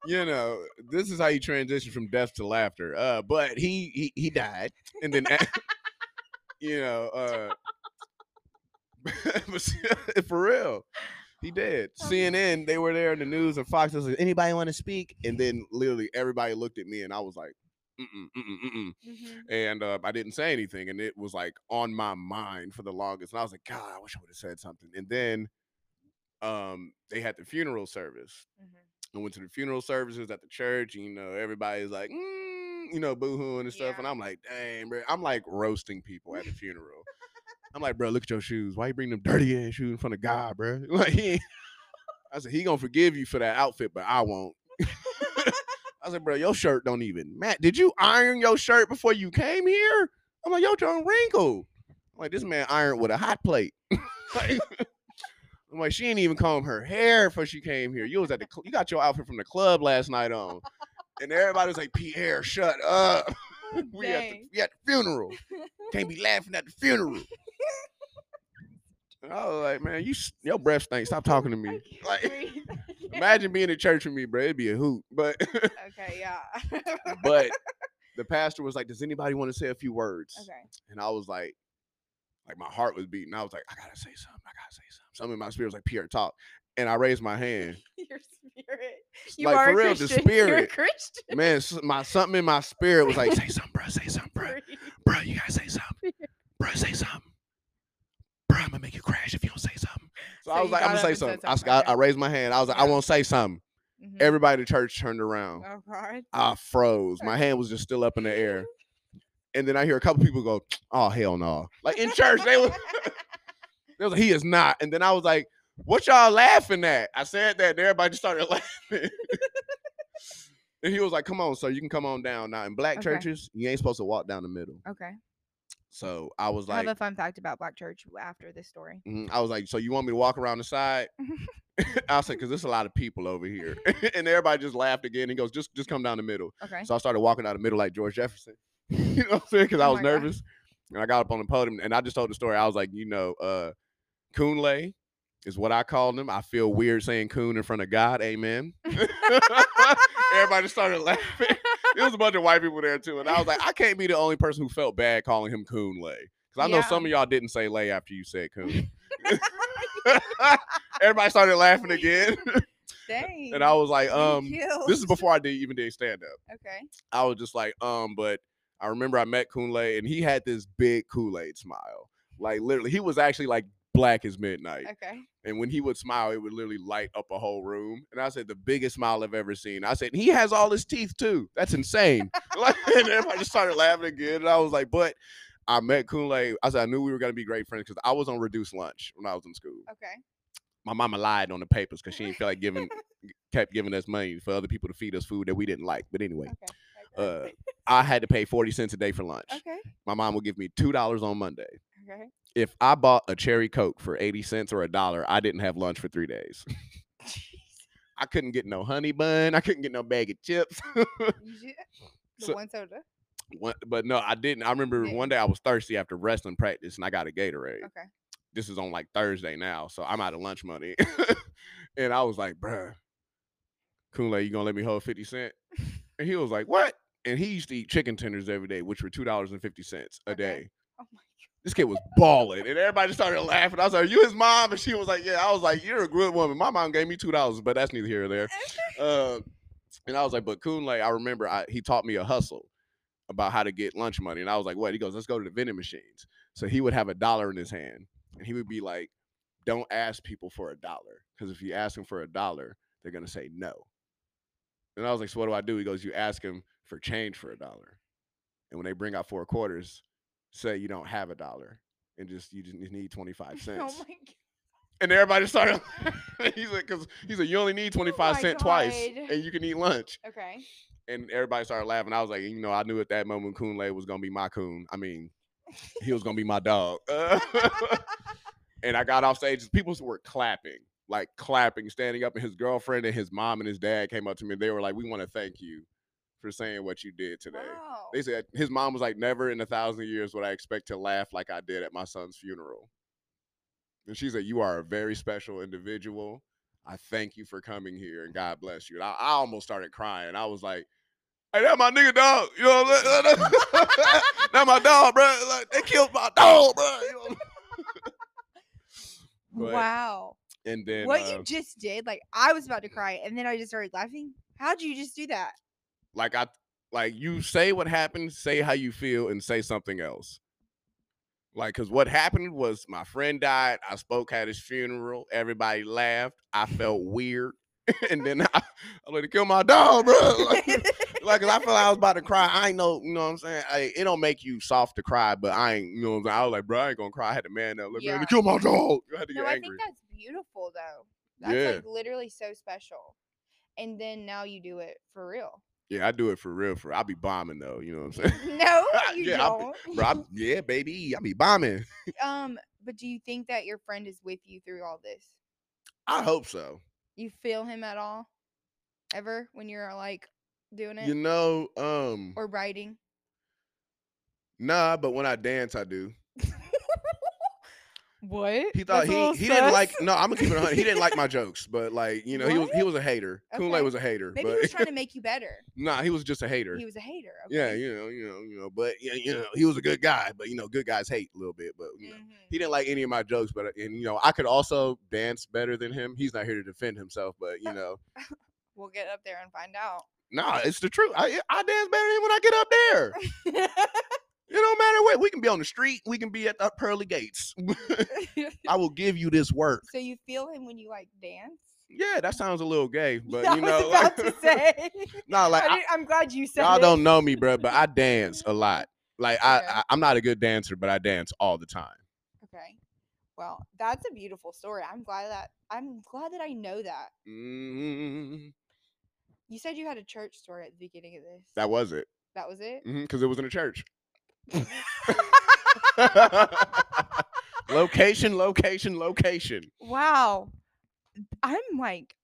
You know, this is how you transition from death to laughter. Uh, but he he he died, and then you know, uh, for real, he did. Oh. C N N, they were there in the news, and Fox was like, "Anybody want to speak?" And then literally everybody looked at me, and I was like, "Mm mm mm mm mm," and uh, I didn't say anything, and it was like on my mind for the longest. And I was like, "God, I wish I would have said something." And then, um, they had the funeral service. Mm-hmm. I went to the funeral services at the church, and, you know, everybody's like, mm, you know, boo-hooing and stuff. Yeah. And I'm like, dang, bro. I'm like roasting people at the funeral. I'm like, bro, look at your shoes. Why you bring them dirty ass shoes in front of God, bro? Like, he, I said, he gonna forgive you for that outfit, but I won't. I said, bro, your shirt don't even. Matt, did you iron your shirt before you came here? I'm like, yo, don't wrinkle. I'm like, this man ironed with a hot plate. Like, I'm like, she didn't even comb her hair before she came here. You was at the cl- you got your outfit from the club last night on, and everybody was like, Pierre, shut up. Oh, we at the, we at the funeral. Can't be laughing at the funeral. And I was like, man, you your breath stinks. Stop talking to me. Like, imagine being in church with me, bro. It'd be a hoot. But okay, yeah. But the pastor was like, does anybody want to say a few words? Okay. And I was like. Like, my heart was beating. I was like, I got to say something. I got to say something. Something in my spirit was like, Pierre, talk. And I raised my hand. Your spirit. You like, are for real, a Christian. The spirit. You're a Christian. Man, my, something in my spirit was like, say something, bro. Say something, bro. Bro, you got to say something. Bro, say something. Bro, I'm going to make you crash if you don't say something. So, so I was like, I'm going to say something. something. I, I, I raised my hand. I was like, yeah. I won't say something. Mm-hmm. Everybody in the church turned around. Oh, God. I froze. My hand was just still up in the air. And then I hear a couple people go, oh, hell no. Like, in church, they was, they was like, he is not. And then I was like, what y'all laughing at? I said that, and everybody just started laughing. And he was like, come on, sir, you can come on down. Now, in black okay. churches, you ain't supposed to walk down the middle. Okay. So I was like. I have a fun fact about black church after this story. Mm-hmm. I was like, so you want me to walk around the side? I was like, because there's a lot of people over here. And everybody just laughed again. He goes, just, just come down the middle. Okay. So I started walking down the middle like George Jefferson. You know what I'm saying? Because oh I was nervous, God. And I got up on the podium, and I just told the story. I was like, you know, uh, Kunle is what I called him. I feel weird saying Kun in front of God. Amen. Everybody started laughing. There was a bunch of white people there, too. And I was like, I can't be the only person who felt bad calling him Kunle. Because I know yeah. some of y'all didn't say lay after you said Kun. Everybody started laughing again. Dang. And I was like, um, this is before I did even did stand up. Okay. I was just like, um, but. I remember I met Kunle, and he had this big Kool-Aid smile. Like, literally, he was actually, like, black as midnight. Okay. And when he would smile, it would literally light up a whole room. And I said, the biggest smile I've ever seen. I said, he has all his teeth, too. That's insane. Like, and everybody just started laughing again. And I was like, but I met Kunle. I said, I knew we were going to be great friends because I was on reduced lunch when I was in school. Okay. My mama lied on the papers because she didn't feel like giving, kept giving us money for other people to feed us food that we didn't like. But anyway. Okay. Uh, I had to pay forty cents a day for lunch. Okay. My mom would give me two dollars on Monday. Okay. If I bought a cherry Coke for eighty cents or a dollar, I didn't have lunch for three days. I couldn't get no honey bun. I couldn't get no bag of chips. You should, the so, one soda? One, but no, I didn't. I remember okay. one day I was thirsty after wrestling practice and I got a Gatorade. Okay. This is on like Thursday now, so I'm out of lunch money. And I was like, bruh, Kunle, you gonna let me hold fifty cent? And he was like, what? And he used to eat chicken tenders every day, which were two dollars and fifty cents a okay. day. Oh my God. This kid was balling. And everybody started laughing. I was like, you his mom? And she was like, yeah. I was like, you're a good woman. My mom gave me two dollars, but that's neither here nor there. uh, and I was like, but Kunle, I remember I, he taught me a hustle about how to get lunch money. And I was like, what? He goes, let's go to the vending machines. So he would have a dollar in his hand. And he would be like, don't ask people for a dollar. Because if you ask them for a dollar, they're going to say no. And I was like, so what do I do? He goes, you ask him for change for a dollar. And when they bring out four quarters, say you don't have a dollar and just you just need twenty-five cents. Oh my God. And everybody started he's like, because he's like, you only need twenty-five cents twice and you can eat lunch. Okay. And everybody started laughing. I was like, you know, I knew at that moment Kunle was gonna be my coon. I mean, he was gonna be my dog. Uh, and I got off stage, people were clapping. Like clapping, standing up, and his girlfriend and his mom and his dad came up to me and they were like, we want to thank you for saying what you did today. Wow. They said his mom was like, never in a thousand years would I expect to laugh like I did at my son's funeral. And she said, you are a very special individual. I thank you for coming here and God bless you. And I, I almost started crying. I was like, hey, that's my nigga dog. You know what I'm saying? That's my dog, bro. Like, they killed my dog, bro. You know what I'm but, wow. And then what um, you just did, like I was about to cry and then I just started laughing. How'd you just do that? Like I, like you say what happened, say how you feel, and say something else. Like, cause what happened was my friend died. I spoke at his funeral. Everybody laughed. I felt weird, and then I, I let it kill my dog, bro. Like, like, cause I felt like I was about to cry. I ain't know, you know what I'm saying? I, it don't make you soft to cry, but I ain't, you know what I'm saying? I was like, bro, I ain't gonna cry. I had to man up. Let yeah. me kill my dog. I had to no, get angry. I think that's beautiful, though. That's yeah. like literally so special. And then now you do it for real. Yeah, I do it for real. For I'll be bombing though, you know what I'm saying? No, you yeah, don't. I be, bro, I, yeah, baby, I'll be bombing. um, but do you think that your friend is with you through all this? I hope so. You feel him at all, ever when you're like doing it? You know, um, or writing? Nah, but when I dance, I do. What? He thought That's he he sus? didn't like no, I'm gonna keep it one hundred. He didn't like my jokes, but like, you know, what? he was he was a hater. Okay. Kunle was a hater. Maybe but, he was trying to make you better. Nah, he was just a hater. He was a hater. Okay. Yeah, you know, you know, you know, but yeah, you know, he was a good guy, but you know, good guys hate a little bit, but you mm-hmm. know, he didn't like any of my jokes, but and you know, I could also dance better than him. He's not here to defend himself, but you know. We'll get up there and find out. Nah, it's the truth. I I dance better than him when I get up there. It don't matter what. We can be on the street. We can be at the pearly gates. I will give you this work. So you feel him when you like dance? Yeah, that sounds a little gay, but I you know. Was about to say. No, like I, I'm glad you said. Y'all it. Don't know me, bro, but I dance a lot. Like yeah. I, I, I'm not a good dancer, but I dance all the time. Okay, well, that's a beautiful story. I'm glad that I'm glad that I know that. Mm-hmm. You said you had a church story at the beginning of this. That was it. That was it. Because mm-hmm, it was in a church. Location, location, location. Wow. I'm like,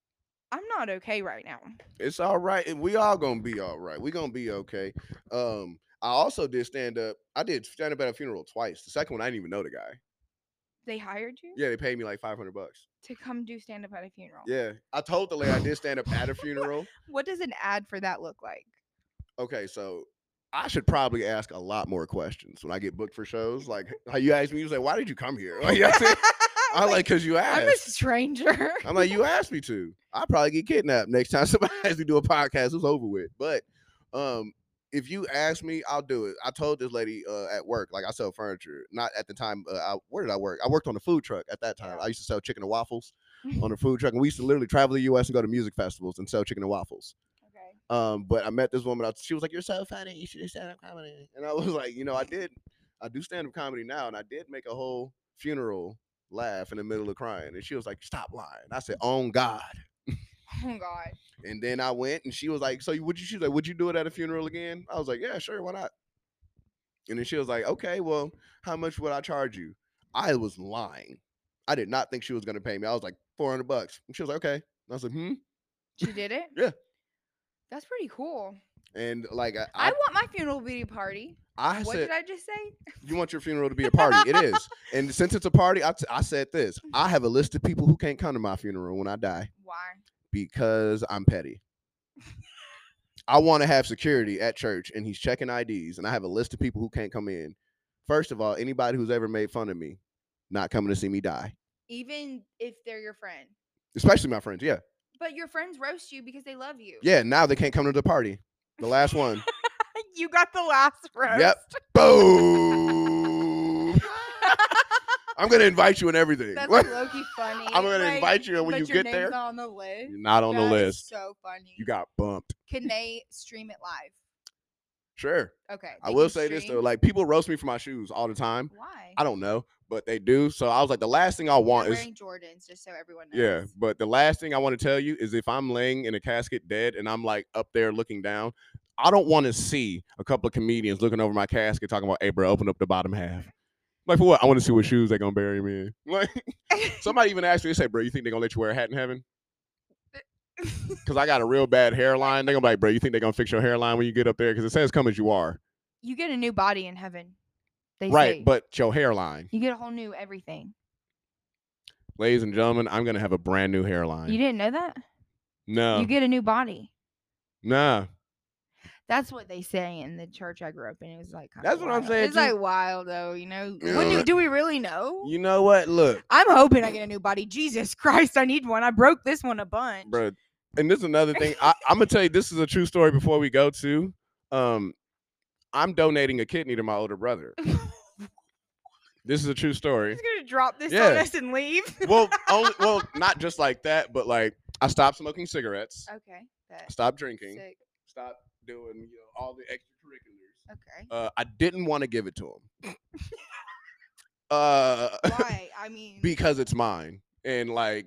I'm not okay right now. It's all right. And we all gonna be all right. We're gonna be okay. Um, I also did stand up. I did stand up at a funeral twice. The second one I didn't even know the guy. They hired you? Yeah, they paid me like five hundred bucks. To come do stand up at a funeral. Yeah. I told the lady I did stand up at a funeral. What does an ad for that look like? Okay, so I should probably ask a lot more questions when I get booked for shows. Like, how you asked me, you say, "Why did you come here?" Like, I'm like, "Cause you asked." I'm a stranger. I'm like, "You asked me to." I'll probably get kidnapped next time somebody has to do a podcast. It's over with. But um, if you ask me, I'll do it. I told this lady uh, at work, like I sell furniture. Not at the time. Uh, I, where did I work? I worked on a food truck at that time. I used to sell chicken and waffles on a food truck. And we used to literally travel the U S and go to music festivals and sell chicken and waffles. Okay. Um, but I met this woman. I, she was like, "You're so funny. You should do stand-up comedy." And I was like, you know, I did. I do stand-up comedy now. And I did make a whole funeral laugh in the middle of crying. And she was like, "Stop lying." I said, "Oh, God." Oh God. And then I went and she was like, "So would you she was like, would you do it at a funeral again?" I was like, "Yeah, sure, why not?" And then she was like, "Okay, well, how much would I charge you?" I was lying. I did not think she was gonna pay me. I was like, four hundred bucks. And she was like, "Okay." And I was like, hmm. She did it? Yeah. That's pretty cool. And like I, I, I want my funeral to be a party. I what said, did I just say? You want your funeral to be a party. It is. And since it's a party, I, t I said this. I have a list of people who can't come to my funeral when I die. Why? Because I'm petty. I want to have security at church, and he's checking I Ds, and I have a list of people who can't come in. First of all, anybody who's ever made fun of me, not coming to see me die. Even if they're your friend. Especially my friends, yeah. But your friends roast you because they love you. Yeah, now they can't come to the party. The last one. You got the last roast. Yep. Boom. I'm gonna invite you and everything. That's low-key funny. I'm gonna like, invite you, and when you get there, not on the list. You're not on that the list. So funny. You got bumped. Can they stream it live? Sure. Okay. I will say stream? this though, like people roast me for my shoes all the time. Why? I don't know, but they do. So I was like, the last thing I want You're is wearing Jordans, just so everyone knows. Yeah, but the last thing I want to tell you is if I'm laying in a casket dead and I'm like up there looking down, I don't want to see a couple of comedians looking over my casket talking about, "Hey, bro, open up the bottom half." Like, for what? I want to see what shoes they're going to bury me in. Like, somebody even asked me, they say, "Bro, you think they're going to let you wear a hat in heaven?" Because I got a real bad hairline. They're going to be like, "Bro, you think they're going to fix your hairline when you get up there?" Because it says, "Come as you are." You get a new body in heaven. They right, say. But your hairline. You get a whole new everything. Ladies and gentlemen, I'm going to have a brand new hairline. You didn't know that? No. You get a new body. Nah. That's what they say in the church I grew up in. It was like that's what wild. I'm saying. It's like wild though, you know. You what know do, what? do we really know? You know what? Look, I'm hoping I get a new body. Jesus Christ, I need one. I broke this one a bunch, bro. And this is another thing. I, I'm gonna tell you, this is a true story. Before we go to, um, I'm donating a kidney to my older brother. This is a true story. He's gonna drop this yeah. on us and leave. Well, only, well, not just like that, but like I stopped smoking cigarettes. Okay. Stop drinking. Sick. Stop. Doing you know, all the extracurriculars. Okay. Uh, I didn't want to give it to him. uh, Why? I mean, because it's mine, and like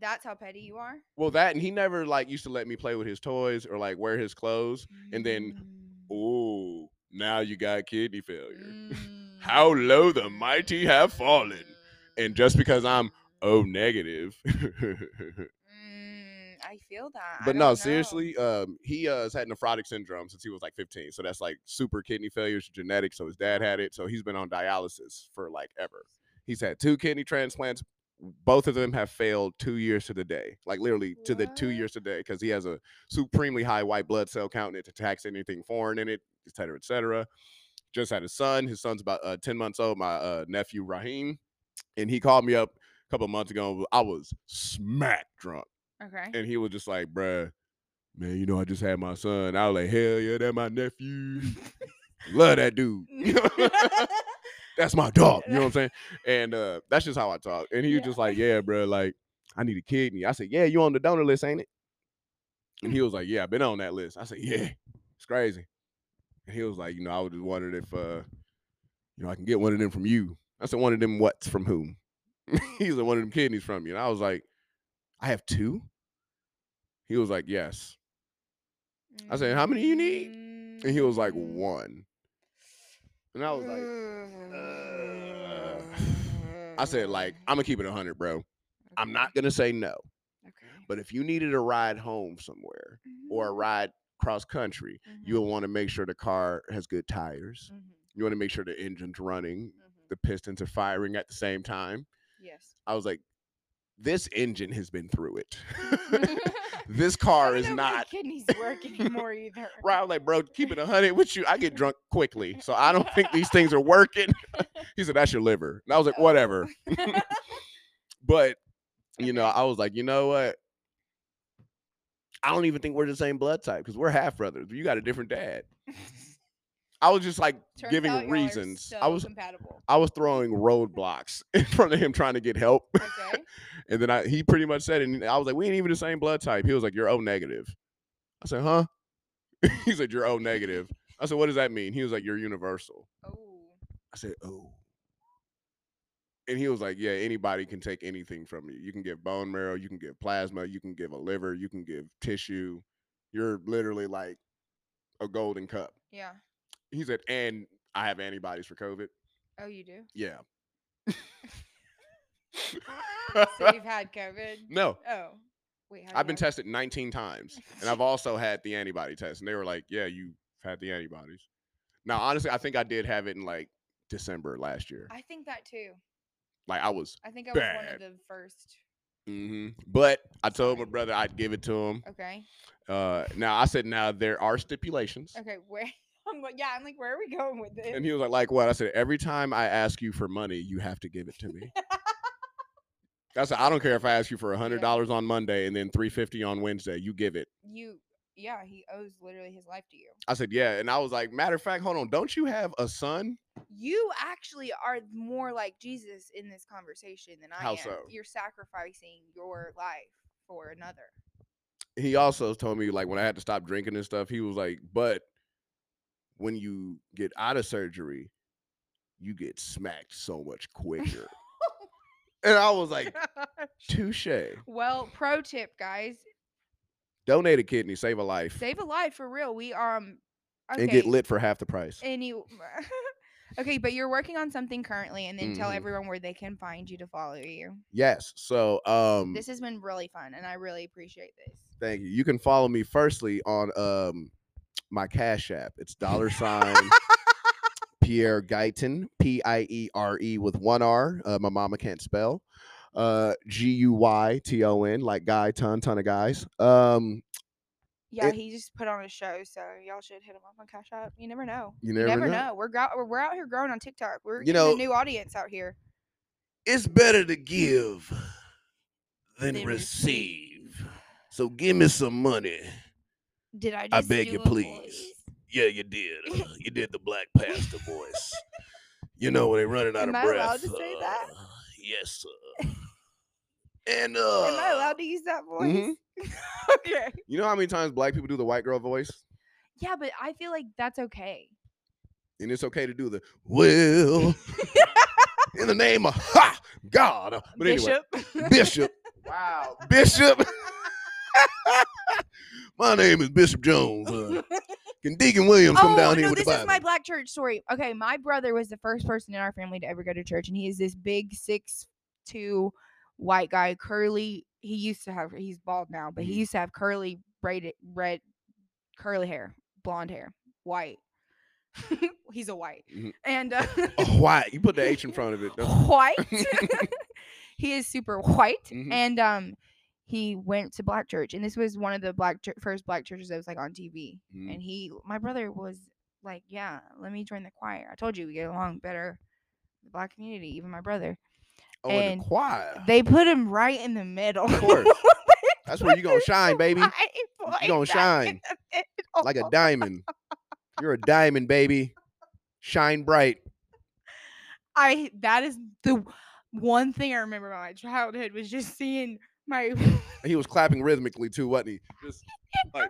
that's how petty you are. Well, that and he never like used to let me play with his toys or like wear his clothes, mm. and then oh, now you got kidney failure. Mm. How low the mighty have fallen, and just because I'm O negative. I feel that. But no, know. seriously, um, he uh, has had nephrotic syndrome since he was like fifteen. So that's like super kidney failures, genetic. So his dad had it. So he's been on dialysis for like ever. He's had two kidney transplants. Both of them have failed two years to the day, like literally what? to the two years to the day, because he has a supremely high white blood cell count and it attacks anything foreign in it, et cetera, et cetera. Just had a son. His son's about uh, ten months old, my uh, nephew, Raheem. And he called me up a couple of months ago. I was smack drunk. Okay. And he was just like, "Bruh, man, you know, I just had my son." I was like, "Hell yeah, that my nephew. Love that dude. That's my dog." You know what I'm saying? And uh, that's just how I talk. And he yeah. was just like, "Yeah, bro, like, I need a kidney." I said, "Yeah, you on the donor list, ain't it?" And he was like, "Yeah, I've been on that list." I said, "Yeah, it's crazy." And he was like, "You know, I was just wondering if, uh, you know, I can get one of them from you." I said, "One of them what's from whom?" He's like, "One of them kidneys from you." And I was like, "I have two?" He was like, "Yes." I said, "How many you need?" And he was like, "One." And I was like, uh. I said, like, "I'm going to keep it one hundred, bro. Okay. I'm not going to say no. Okay. But if you needed a ride home somewhere mm-hmm. or a ride cross country, mm-hmm. you'll want to make sure the car has good tires. Mm-hmm. You want to make sure the engine's running, mm-hmm. the pistons are firing at the same time." Yes. I was like, "This engine has been through it." This car is not. Kidneys work anymore either. Right, I was like, "Bro, keep it one hundred with you. I get drunk quickly, so I don't think these things are working." He said, "That's your liver," and I was like, "Whatever." But you know, I was like, "You know what? I don't even think we're the same blood type because we're half brothers. You got a different dad." I was just like Turns giving reasons. So I was compatible. I was throwing roadblocks in front of him trying to get help. Okay. And then I, he pretty much said, and I was like, we ain't even the same blood type. He was like, you're O negative. I said, huh? He said, you're O negative. I said, what does that mean? He was like, you're universal. Oh. I said, oh. And he was like, yeah, anybody can take anything from you. You can give bone marrow. You can give plasma. You can give a liver. You can give tissue. You're literally like a golden cup. Yeah. He said, and I have antibodies for COVID. Oh, you do? Yeah. So you've had COVID? No. Oh. Wait, I've been tested nineteen times. And I've also had the antibody test. And they were like, yeah, you've had the antibodies. Now, honestly, I think I did have it in like December last year. I think that too. Like I was I think I bad. was one of the first. Mm-hmm. But I told my brother I'd give it to him. Okay. Uh, now, I said, now, there are stipulations. Okay, where? I'm like, yeah, I'm like, where are we going with this? And he was like, like what? I said, every time I ask you for money, you have to give it to me. I said, I don't care if I ask you for one hundred dollars yeah. on Monday and then three hundred fifty dollars on Wednesday. You give it. You, yeah, he owes literally his life to you. I said, yeah. And I was like, matter of fact, hold on. Don't you have a son? You actually are more like Jesus in this conversation than I How am. So? You're sacrificing your life for another. He also told me, like, when I had to stop drinking and stuff, he was like, but when you get out of surgery, you get smacked so much quicker. And I was like, touche. Well, pro tip, guys. Donate a kidney. Save a life. Save a life, for real. We um, okay. And get lit for half the price. Any Okay, but you're working on something currently, and then mm-hmm. tell everyone where they can find you to follow you. Yes. So um, this has been really fun, and I really appreciate this. Thank you. You can follow me, firstly, on um, my Cash App. It's dollar sign Pierre Guyton, P I E R E with one R. Uh, my mama can't spell. Uh, G U Y T O N, like guy, ton, ton of guys. Um, yeah, it, he just put on a show, so y'all should hit him up on Cash App. You never know. You never, you never know. know. We're, gro- we're out here growing on TikTok. We're you know, a new audience out here. It's better to give than receive. receive. So give me some money. Did I just I beg do you, please. Voice? Yeah, you did. Uh, you did the Black Pastor voice. You know, when they're running out Am of I breath. Am I allowed to uh, say that? Yes, sir. And, uh... Am I allowed to use that voice? Mm-hmm. Okay. You know how many times black people do the white girl voice? Yeah, but I feel like that's okay. And it's okay to do the, well, in the name of ha, God. But Bishop. Anyway, Bishop. Wow. Bishop. My name is Bishop Jones. Uh, can Deacon Williams come oh, down here no, with the Bible? This is my black church story. Okay, my brother was the first person in our family to ever go to church, and he is this big six foot two white guy, curly. He used to have, he's bald now, but he used to have curly, braided, red, curly hair, blonde hair, white. He's a white. Mm-hmm. And uh, a white. You put the H in front of it. White. He is super white. Mm-hmm. And, um, he went to black church, and this was one of the black ch- first black churches that was like on T V. Mm. And he, my brother, was like, "Yeah, let me join the choir." I told you we get along better, the black community, even my brother. Oh, and in the choir. They put him right in the middle. Of course, that's where you gonna shine, baby. You gonna shine like a diamond. You're a diamond, baby. Shine bright. I. That is the one thing I remember about my childhood was just seeing. My he was clapping rhythmically too, wasn't he? Just like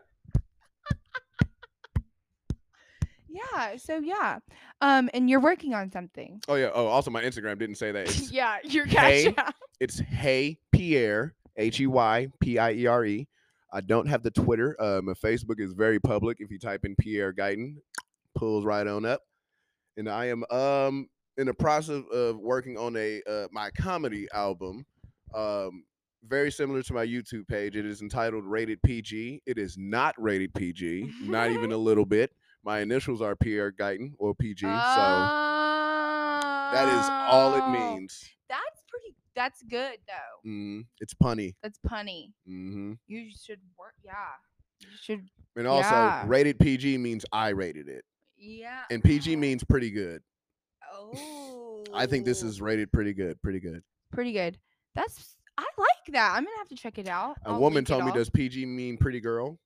yeah, so yeah. Um and you're working on something. Oh yeah. Oh, also my Instagram didn't say that. It's yeah, your Cash App. Hey, it's Hey Pierre, H E Y P I E R E. I don't have the Twitter. Uh my Facebook is very public. If you type in Pierre Guyton, pulls right on up. And I am um in the process of working on a uh, my comedy album. Um Very similar to my YouTube page. It is entitled Rated P G. It is not rated P G, not even a little bit. My initials are Pierre Guyton or P G, oh, so that is all it means. That's pretty. That's good though. Mm, it's punny. That's punny. Mm-hmm. You should work. Yeah, you should. And also, yeah. Rated P G means I rated it. Yeah. And P G means pretty good. Oh. I think this is rated pretty good. Pretty good. Pretty good. That's. I like that. I'm gonna have to check it out. I'll a woman told me, "Does P G mean pretty girl?"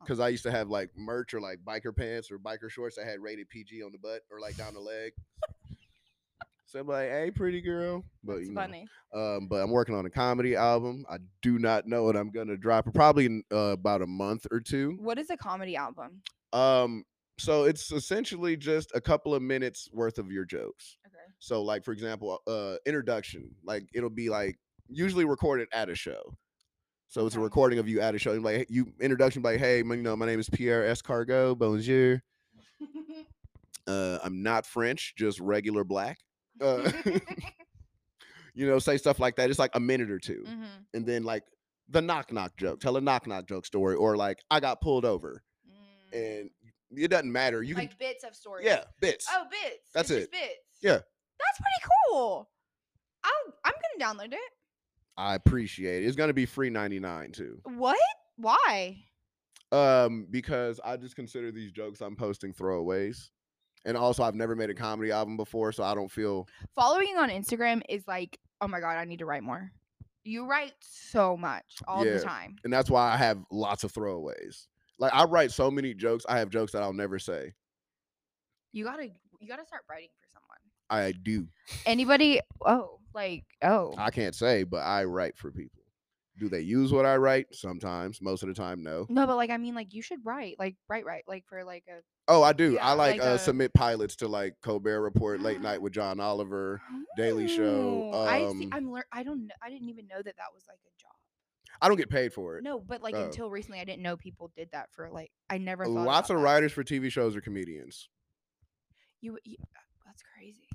because oh. I used to have like merch or like biker pants or biker shorts that had Rated P G on the butt or like down the leg. So I'm like, hey, pretty girl. But it's you know, funny. Um, but I'm working on a comedy album. I do not know what I'm gonna drop. Probably in uh, about a month or two. What is a comedy album? Um, so it's essentially just a couple of minutes worth of your jokes. Okay. So like, for example, uh, introduction. Like it'll be like usually recorded at a show. So it's okay. a recording of you at a show. Like you introduction, like, hey, you know, my name is Pierre Escargot. Bonjour. uh, I'm not French, just regular black. Uh, you know, say stuff like that. It's like a minute or two, mm-hmm. and then like the knock knock joke, tell a knock knock joke story, or like I got pulled over, mm. and it doesn't matter. You like can, bits of stories. Yeah, bits. Oh, bits. That's it's it. Just bits. Yeah. That's pretty cool. I'll, I'm gonna download it. I appreciate it. It's gonna be free ninety-nine too. What? Why? Um, because I just consider these jokes I'm posting throwaways. And also, I've never made a comedy album before, so I don't feel... Following on Instagram is like, oh my God, I need to write more. You write so much all yeah. the time. And that's why I have lots of throwaways. Like, I write so many jokes. I have jokes that I'll never say. You gotta, you gotta start writing for someone. I do. Anybody? Oh, like, oh. I can't say, but I write for people. Do they use what I write? Sometimes. Most of the time, no. No, but like, I mean, like, you should write. Like, write, write. Like, for like a... Oh, I do. Yeah, I like, like uh, a... submit pilots to like Colbert Report, Late Night with John Oliver, Ooh, Daily Show. Um, I see, I'm lear- I don't know. I didn't even know that that was like a job. I don't get paid for it. No, but like oh. until recently, I didn't know people did that for like. I never. Thought Lots of that. Writers for T V shows are comedians. You, you, that's crazy.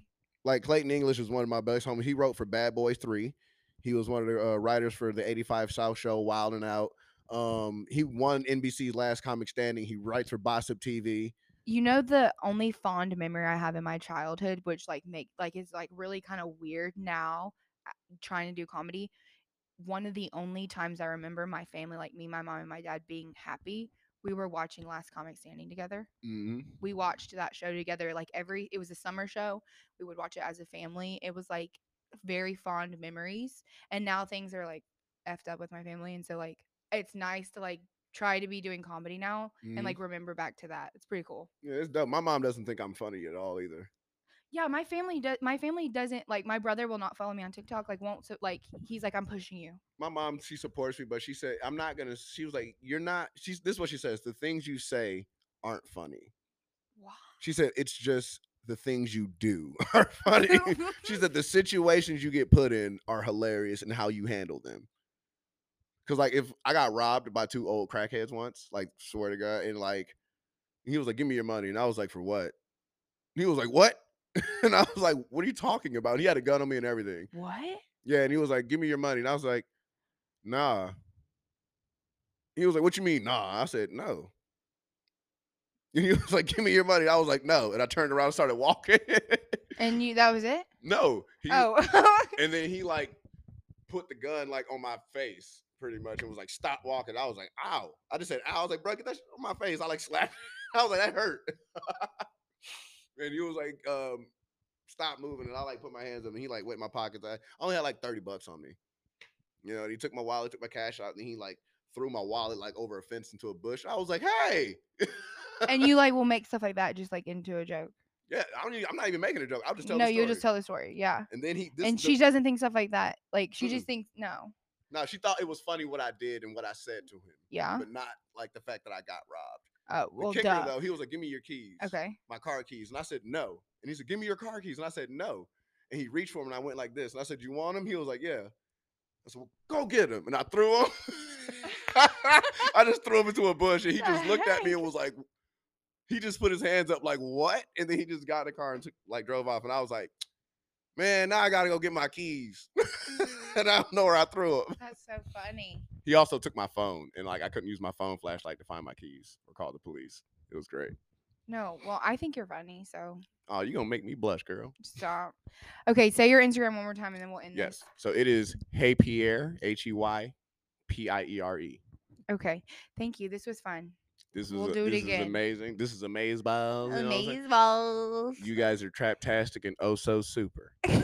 Like Clayton English is one of my best homies. He wrote for Bad Boys three. He was one of the uh, writers for the eighty-five South Show, Wild and Out. Um, he won N B C's Last Comic Standing. He writes for Bossip T V. You know, the only fond memory I have in my childhood, which like make like is like really kind of weird now, trying to do comedy. One of the only times I remember my family, like me, my mom, and my dad, being happy, we were watching Last Comic Standing together. Mm-hmm. We watched that show together. Like every, it was a summer show. We would watch it as a family. It was like very fond memories. And now things are like effed up with my family, and so like. It's nice to like try to be doing comedy now mm-hmm. and like remember back to that. It's pretty cool. Yeah, it's dope. My mom doesn't think I'm funny at all either. Yeah, my family does. My family doesn't like. My brother will not follow me on TikTok. Like, won't so like he's like, I'm pushing you. My mom, she supports me, but she said I'm not gonna. She was like, you're not. She's this is what she says. The things you say aren't funny. Wow. She said it's just the things you do are funny. She said the situations you get put in are hilarious and how you handle them. Cause like if I got robbed by two old crackheads once, like swear to God, and like he was like, "Give me your money," and I was like, "For what?" And he was like, "What?" And I was like, "What are you talking about?" And he had a gun on me and everything. What? Yeah, and he was like, "Give me your money," and I was like, "Nah." He was like, "What you mean, nah?" I said, "No." And he was like, "Give me your money." And I was like, "No," and I turned around and started walking. And you, that was it? No. He, oh. And then he like put the gun like on my face. Pretty much, it was like stop walking. I was like, ow! I just said, ow! I was like, bro, get that shit on my face. I like slapped. I was like, that hurt. And he was like, um, stop moving. And I like put my hands up, and he like went in my pockets. I only had like thirty bucks on me, you know. And he took my wallet, took my cash out, and he like threw my wallet like over a fence into a bush. I was like, hey. And you like will make stuff like that just like into a joke. Yeah, I don't even, I'm not even making a joke. I'll just tell. No, the story. You just tell the story. Yeah. And then he this, and she the, doesn't think stuff like that. Like she mm-hmm. just thinks no. No, she thought it was funny what I did and what I said to him. Yeah. But not like the fact that I got robbed. Oh, well, the kicker, duh. Though, he was like, give me your keys. Okay. My car keys. And I said, no. And he said, give me your car keys. And I said, no. And he reached for them, and I went like this. And I said, you want them? He was like, yeah. I said, well, go get them. And I threw them. I just threw him into a bush, and he just looked at me and was like, he just put his hands up like, what? And then he just got in the car and took, like drove off. And I was like, man, now I got to go get my keys. And I don't know where I threw him. That's so funny. He also took my phone, and like I couldn't use my phone flashlight to find my keys or call the police. It was great. No, well, I think you're funny, so. Oh, you're gonna make me blush, girl. Stop. Okay, say your Instagram one more time, and then we'll end. Yes. This. So it is Hey Pierre, H E Y P I E R E. Okay, thank you. This was fun. This was we'll a, do it this again. Is amazing. This is amazeballs. Amazeballs. You, know you guys are traptastic and oh so super.